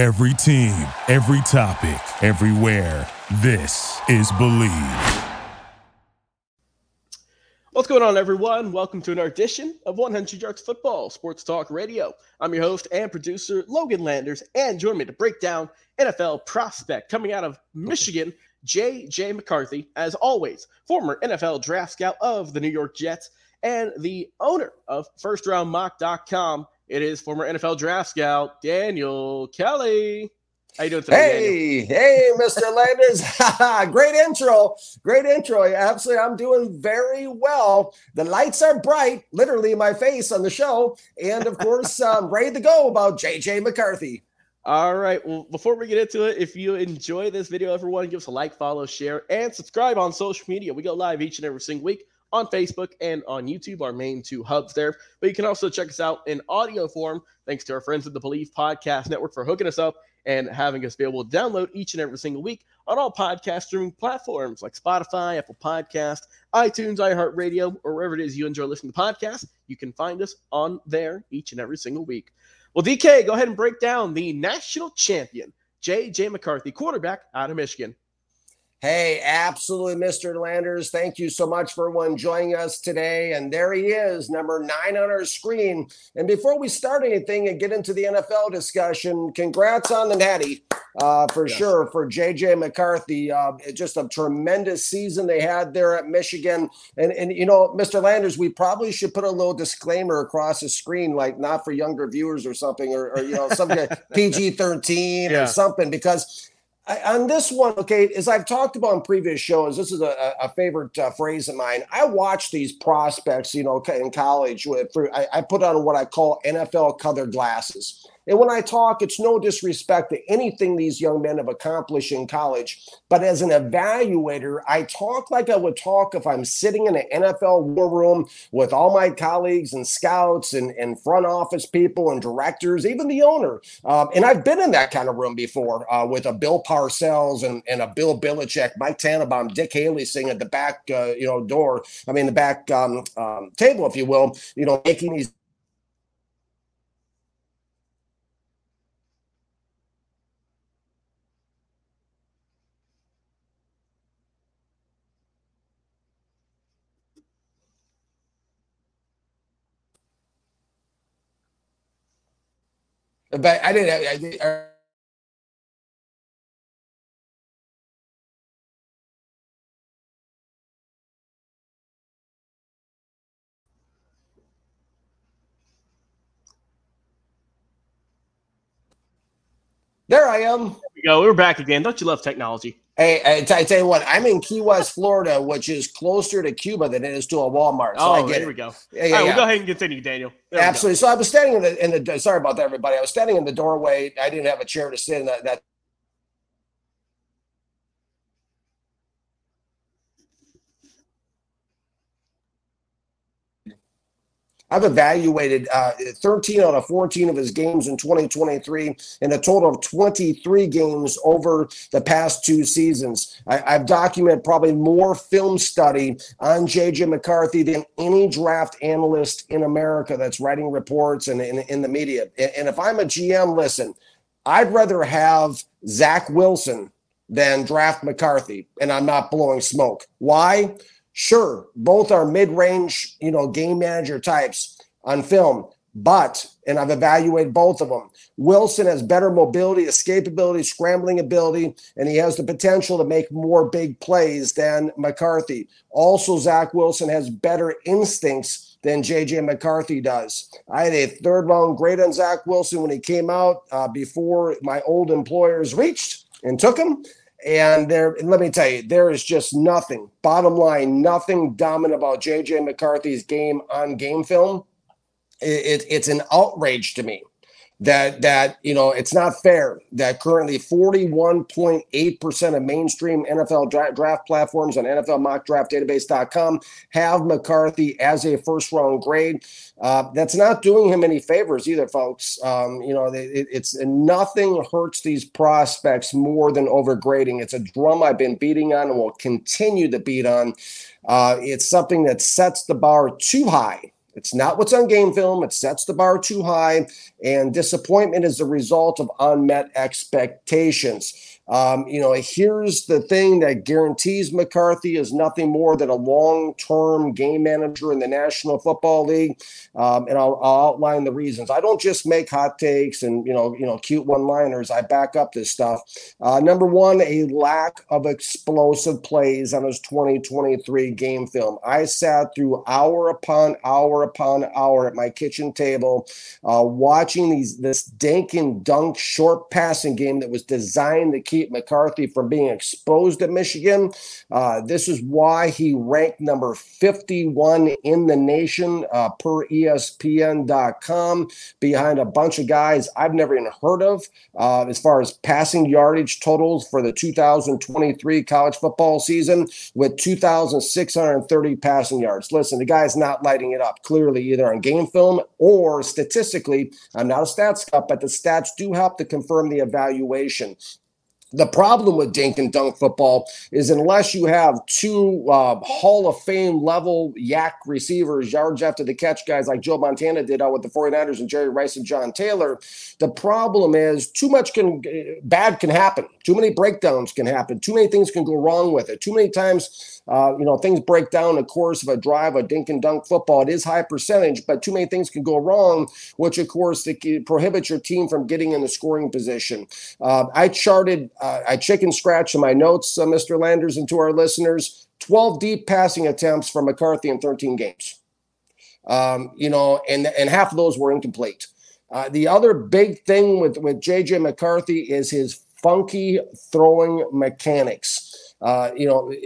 Every team, every topic, everywhere. This is Believe. What's going on, everyone? Welcome to another edition of 100 Yards of Football Sports Talk Radio. I'm your host and producer, Logan Landers, and join me to break down NFL prospect coming out of Michigan, J.J. McCarthy, as always, former NFL draft scout of the New York Jets and the owner of firstroundmock.com. It is former NFL draft scout, Daniel Kelly. How you doing today, Hey, Mr. Landers. Great intro. Absolutely. I'm doing very well. The lights are bright, literally my face on the show. And of course, I'm ready to go about J.J. McCarthy. All right. Well, before we get into it, if you enjoy this video, everyone, give us a like, follow, share, and subscribe on social media. We go live each and every single week on Facebook and on YouTube, our main two hubs there. But you can also check us out in audio form, thanks to our friends at the Believe Podcast Network for hooking us up and having us be able to download each and every single week on all podcast streaming platforms like Spotify, Apple Podcasts, iTunes, iHeartRadio, or wherever it is you enjoy listening to podcasts. You can find us on there each and every single week. Well, DK, go ahead and break down the national champion, J.J. McCarthy, quarterback out of Michigan. Hey, absolutely, Mr. Landers. Thank you so much for everyone joining us today. And there he is, number 9 on our screen. And before we start anything and get into the NFL discussion, congrats on the Natty, for sure, for J.J. McCarthy. Just a tremendous season they had there at Michigan. And you know, Mr. Landers, we probably should put a little disclaimer across the screen, like not for younger viewers or something, or you know, something like PG-13 or something, because on this one, okay, as I've talked about in previous shows, this is a favorite phrase of mine. I watch these prospects, you know, in college. I put on what I call NFL-colored glasses. And when I talk, it's no disrespect to anything these young men have accomplished in college. But as an evaluator, I talk like I would talk if I'm sitting in an NFL war room with all my colleagues and scouts and front office people and directors, even the owner. And I've been in that kind of room before with a Bill Parcells and a Bill Belichick, Mike Tannenbaum, Dick Haley sitting at the back, table, if you will, you know, making these. But I didn't. There I am. There we go. We're back again. Don't you love technology? Hey, I tell you what, I'm in Key West, Florida, which is closer to Cuba than it is to a Walmart. So there we go. Yeah, all right, we'll go ahead and continue, Daniel. Absolutely. So I was standing in the sorry about that, everybody. I was standing in the doorway. I didn't have a chair to sit in that. I've evaluated 13 out of 14 of his games in 2023 and a total of 23 games over the past two seasons. I've documented probably more film study on J.J. McCarthy than any draft analyst in America that's writing reports and in the media. And if I'm a GM, listen, I'd rather have Zach Wilson than draft McCarthy, and I'm not blowing smoke. Why? Sure, both are mid-range, you know, game manager types on film, but, and I've evaluated both of them, Wilson has better mobility, escapability, scrambling ability, and he has the potential to make more big plays than McCarthy. Also, Zach Wilson has better instincts than J.J. McCarthy does. I had a third-round grade on Zach Wilson when he came out before my old employers reached and took him. And there, let me tell you, there is just nothing, bottom line, nothing dominant about J.J. McCarthy's game on game film. It's an outrage to me that you know, it's not fair that currently 41.8% of mainstream NFL draft platforms on NFL Mock Draft Database.com have McCarthy as a first-round grade. That's not doing him any favors either, folks. You know, it's nothing hurts these prospects more than overgrading. It's a drum I've been beating on and will continue to beat on. It's something that sets the bar too high. It's not what's on game film. It sets the bar too high, and disappointment is the result of unmet expectations. Here's the thing that guarantees McCarthy is nothing more than a long-term game manager in the National Football League, and I'll outline the reasons. I don't just make hot takes and cute one-liners. I back up this stuff. Number one, a lack of explosive plays on his 2023 game film. I sat through hour upon hour upon hour at my kitchen table watching this dink and dunk short passing game that was designed to keep McCarthy from being exposed at Michigan. This is why he ranked number 51 in the nation per ESPN.com, behind a bunch of guys I've never even heard of as far as passing yardage totals for the 2023 college football season, with 2,630 passing yards. Listen, the guy's not lighting it up clearly, either on game film or statistically. I'm not a stats guy, but the stats do help to confirm the evaluation. The problem with dink and dunk football is, unless you have two Hall of Fame level yak receivers, yards after the catch guys like Joe Montana did out with the 49ers and Jerry Rice and John Taylor, the problem is too much bad can happen. Too many breakdowns can happen. Too many things can go wrong with it. Too many times, things break down in the course of a drive, a dink and dunk football. It is high percentage, but too many things can go wrong, which of course prohibits your team from getting in the scoring position. I chicken scratch in my notes, Mr. Landers, and to our listeners, 12 deep passing attempts from McCarthy in 13 games. And half of those were incomplete. The other big thing with J.J. McCarthy is his funky throwing mechanics.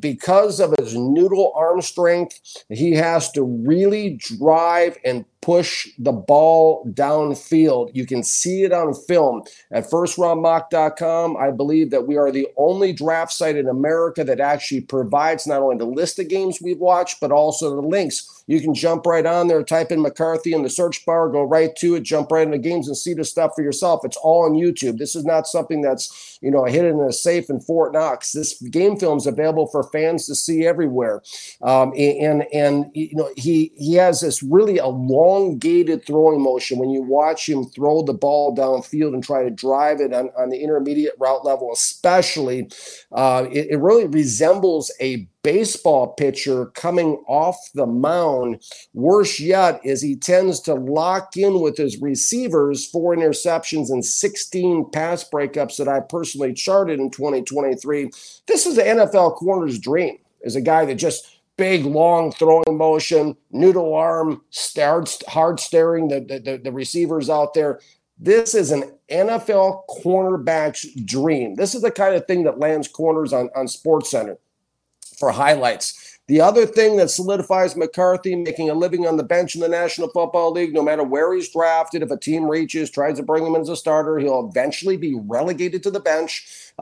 Because of his noodle arm strength, he has to really drive and push the ball downfield. You can see it on film. At firstroundmock.com, I believe that we are the only draft site in America that actually provides not only the list of games we've watched, but also the links. You can jump right on there, type in McCarthy in the search bar, go right to it, jump right into games and see the stuff for yourself. It's all on YouTube. This is not something that's, hidden in a safe in Fort Knox. This game film is available for fans to see everywhere. He has this really elongated throwing motion when you watch him throw the ball downfield and try to drive it on the intermediate route level, especially. It really resembles a baseball pitcher coming off the mound. Worse yet is he tends to lock in with his receivers, 4 interceptions and 16 pass breakups that I personally charted in 2023. This is the NFL corner's dream, is a guy that just big, long throwing motion, noodle arm, hard staring the receivers out there. This is an NFL cornerback's dream. This is the kind of thing that lands corners on SportsCenter for highlights. The other thing that solidifies McCarthy making a living on the bench in the National Football League, no matter where he's drafted, if a team reaches, tries to bring him in as a starter, he'll eventually be relegated to the bench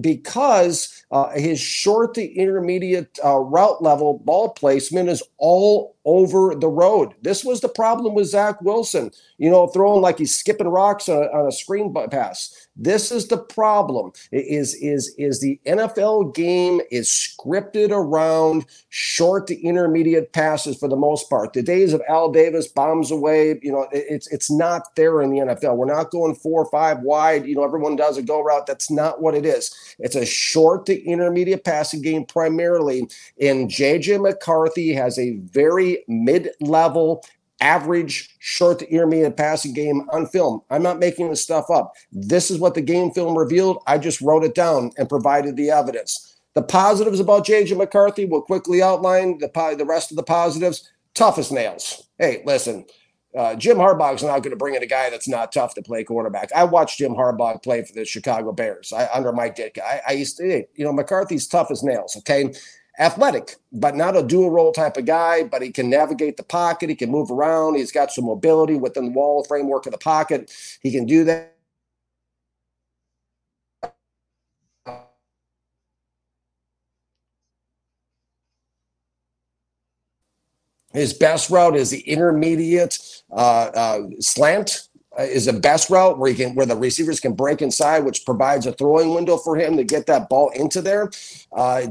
because his short to intermediate route level ball placement is all over the road. This was the problem with Zach Wilson, throwing like he's skipping rocks on a screen pass. This is the problem. Is the NFL game is scripted around short to intermediate passes for the most part. The days of Al Davis bombs away, it's not there in the NFL. We're not going 4 or 5 wide. Everyone does a go route. That's not what it is. It's a short to intermediate passing game primarily. And J.J. McCarthy has a very mid-level average short to intermediate passing game on film. I'm not making this stuff up. This is what the game film revealed. I just wrote it down and provided the evidence. The positives about J.J. McCarthy, we'll quickly outline the rest of the positives. Tough as nails. Hey, listen, Jim Harbaugh is not going to bring in a guy that's not tough to play quarterback. I watched Jim Harbaugh play for the Chicago Bears under Mike Ditka. I used to, McCarthy's tough as nails, okay? Athletic, but not a dual role type of guy, but he can navigate the pocket. He can move around. He's got some mobility within the wall framework of the pocket. He can do that. His best route is the intermediate slant. is the best route where he can, where the receivers can break inside, which provides a throwing window for him to get that ball into there.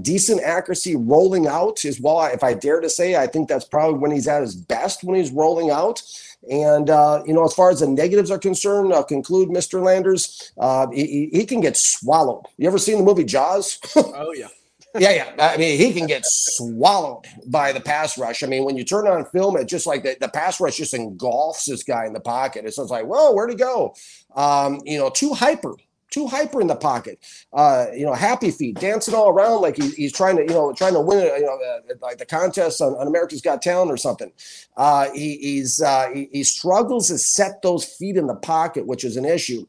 Decent accuracy rolling out as well. If I dare to say, I think that's probably when he's at his best, when he's rolling out. And, you know, as far as the negatives are concerned, I'll conclude, Mr. Landers, he can get swallowed. You ever seen the movie Jaws? Oh, yeah. Yeah. I mean, he can get swallowed by the pass rush. I mean, when you turn on film, it's just like the pass rush just engulfs this guy in the pocket. It's just like, whoa, where'd he go? You know, too hyper in the pocket. You know, happy feet, dancing all around like he's trying to, trying to win, like the contest on America's Got Talent or something. He struggles to set those feet in the pocket, which is an issue.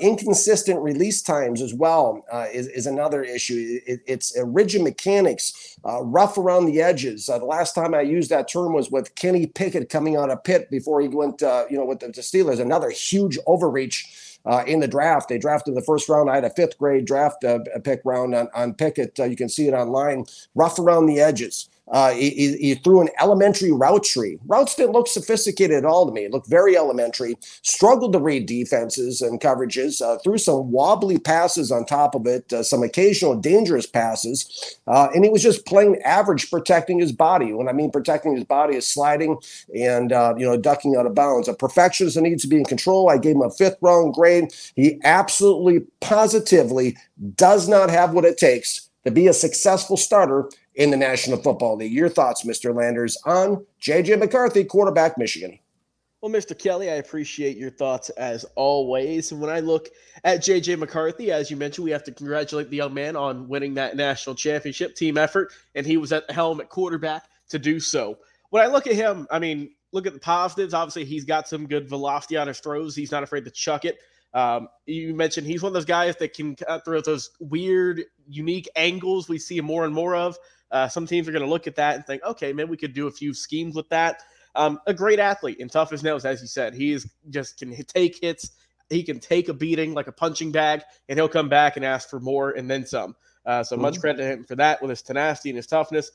Inconsistent release times as well is another issue. It's rigid mechanics, rough around the edges. The last time I used that term was with Kenny Pickett coming out of Pitt before he went, with the Steelers. Another huge overreach. In the draft, they drafted the first round. I had a fifth grade draft pick round on Pickett. You can see it online. Rough around the edges. He threw an elementary route tree. Routes didn't look sophisticated at all to me. It looked very elementary. Struggled to read defenses and coverages. Threw some wobbly passes on top of it. Some occasional dangerous passes. And he was just plain average protecting his body. When I mean protecting his body is sliding and, ducking out of bounds. A perfectionist that needs to be in control. I gave him a fifth round grade. He absolutely, positively does not have what it takes to be a successful starter in the National Football League. Your thoughts, Mr. Landers, on J.J. McCarthy, quarterback, Michigan. Well, Mr. Kelly, I appreciate your thoughts as always. And when I look at J.J. McCarthy, as you mentioned, we have to congratulate the young man on winning that national championship team effort, and he was at the helm at quarterback to do so. When I look at him, I mean, look at the positives. Obviously, he's got some good velocity on his throws. He's not afraid to chuck it. You mentioned he's one of those guys that can throw those weird, unique angles we see more and more of. Some teams are going to look at that and think, okay, maybe we could do a few schemes with that. A great athlete and tough as nails, as you said. He is just can take hits. He can take a beating like a punching bag, and he'll come back and ask for more and then some. So much credit to him for that with his tenacity and his toughness.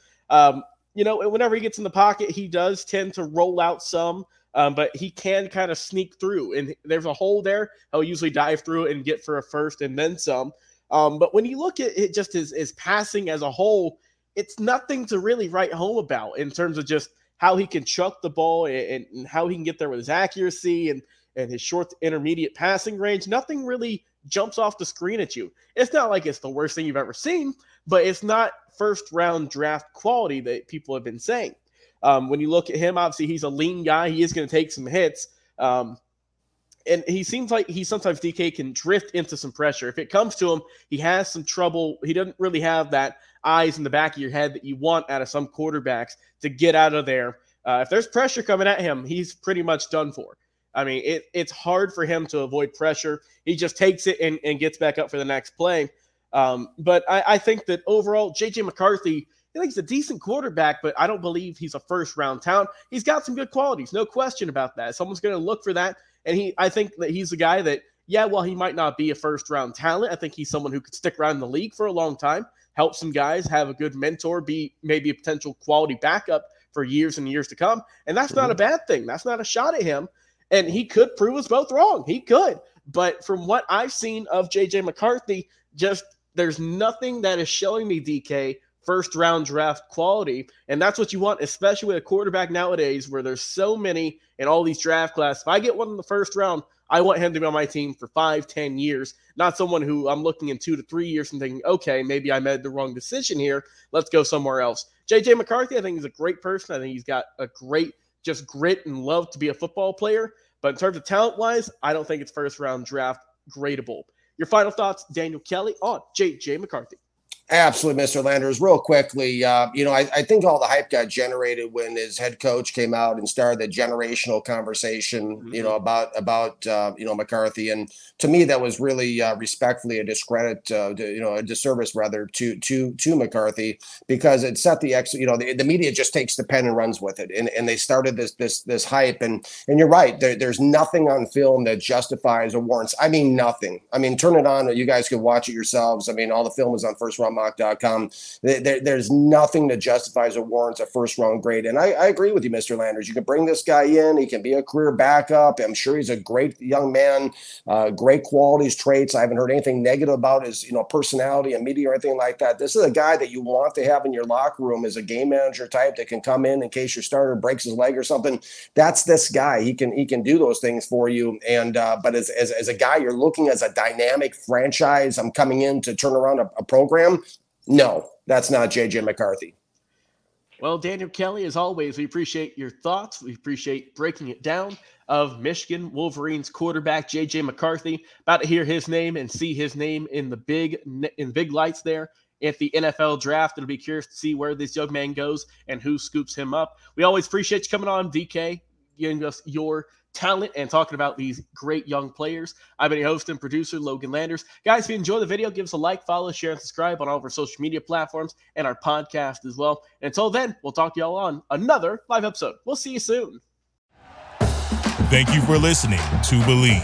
Whenever he gets in the pocket, he does tend to roll out some. But he can kind of sneak through, and there's a hole there. He'll usually dive through it and get for a first and then some. But when you look at it, just his passing as a whole, it's nothing to really write home about in terms of just how he can chuck the ball and how he can get there with his accuracy and his short to intermediate passing range. Nothing really jumps off the screen at you. It's not like it's the worst thing you've ever seen, but it's not first-round draft quality that people have been saying. When you look at him, obviously he's a lean guy. He is going to take some hits. And he seems like he sometimes, DK, can drift into some pressure. If it comes to him, he has some trouble. He doesn't really have that eyes in the back of your head that you want out of some quarterbacks to get out of there. If there's pressure coming at him, he's pretty much done for. I mean, it's hard for him to avoid pressure. He just takes it and gets back up for the next play. But I think that overall, J.J. McCarthy, I think he's a decent quarterback, but I don't believe he's a first-round talent. He's got some good qualities, no question about that. Someone's going to look for that, and I think that he's a guy that, he might not be a first-round talent. I think he's someone who could stick around in the league for a long time, help some guys, have a good mentor, be maybe a potential quality backup for years and years to come, and that's not a bad thing. That's not a shot at him, and he could prove us both wrong. He could, but from what I've seen of J.J. McCarthy, just there's nothing that is showing me, DK, first-round draft quality, and that's what you want, especially with a quarterback nowadays where there's so many in all these draft classes. If I get one in the first round, I want him to be on my team for 5-10 years, not someone who I'm looking in 2 to 3 years and thinking, okay, maybe I made the wrong decision here. Let's go somewhere else. J.J. McCarthy, I think he's a great person. I think he's got a great just grit and love to be a football player, but in terms of talent-wise, I don't think it's first-round draft gradable. Your final thoughts, Daniel Kelly, on J.J. McCarthy. Absolutely, Mr. Landers. Real quickly, I think all the hype got generated when his head coach came out and started the generational conversation, about McCarthy. And to me, that was really respectfully a discredit, a disservice rather to McCarthy, because it set the the media just takes the pen and runs with it, and they started this hype. And you're right, there's nothing on film that justifies or warrants. I mean, nothing. I mean, turn it on, you guys can watch it yourselves. I mean, all the film is on first round firstroundmock.com. There's nothing that justifies or warrants a first-round grade. And I agree with you, Mr. Landers. You can bring this guy in. He can be a career backup. I'm sure he's a great young man, great qualities, traits. I haven't heard anything negative about his, personality and media or anything like that. This is a guy that you want to have in your locker room as a game manager type that can come in case your starter breaks his leg or something. That's this guy. He can do those things for you. And but as a guy, you're looking as a dynamic franchise. I'm coming in to turn around a program. No, that's not J.J. McCarthy. Well, Daniel Kelly, as always, we appreciate your thoughts. We appreciate breaking it down of Michigan Wolverines quarterback J.J. McCarthy. About to hear his name and see his name in the big lights there. At the NFL draft, it'll be curious to see where this young man goes and who scoops him up. We always appreciate you coming on, DK, giving us your talent and talking about these great young players. I've been your host and producer, Logan Landers. Guys, if you enjoy the video, give us a like, follow, share, and subscribe on all of our social media platforms and our podcast as well. And until then, we'll talk to y'all on another live episode. We'll see you soon. Thank you for listening to Believe.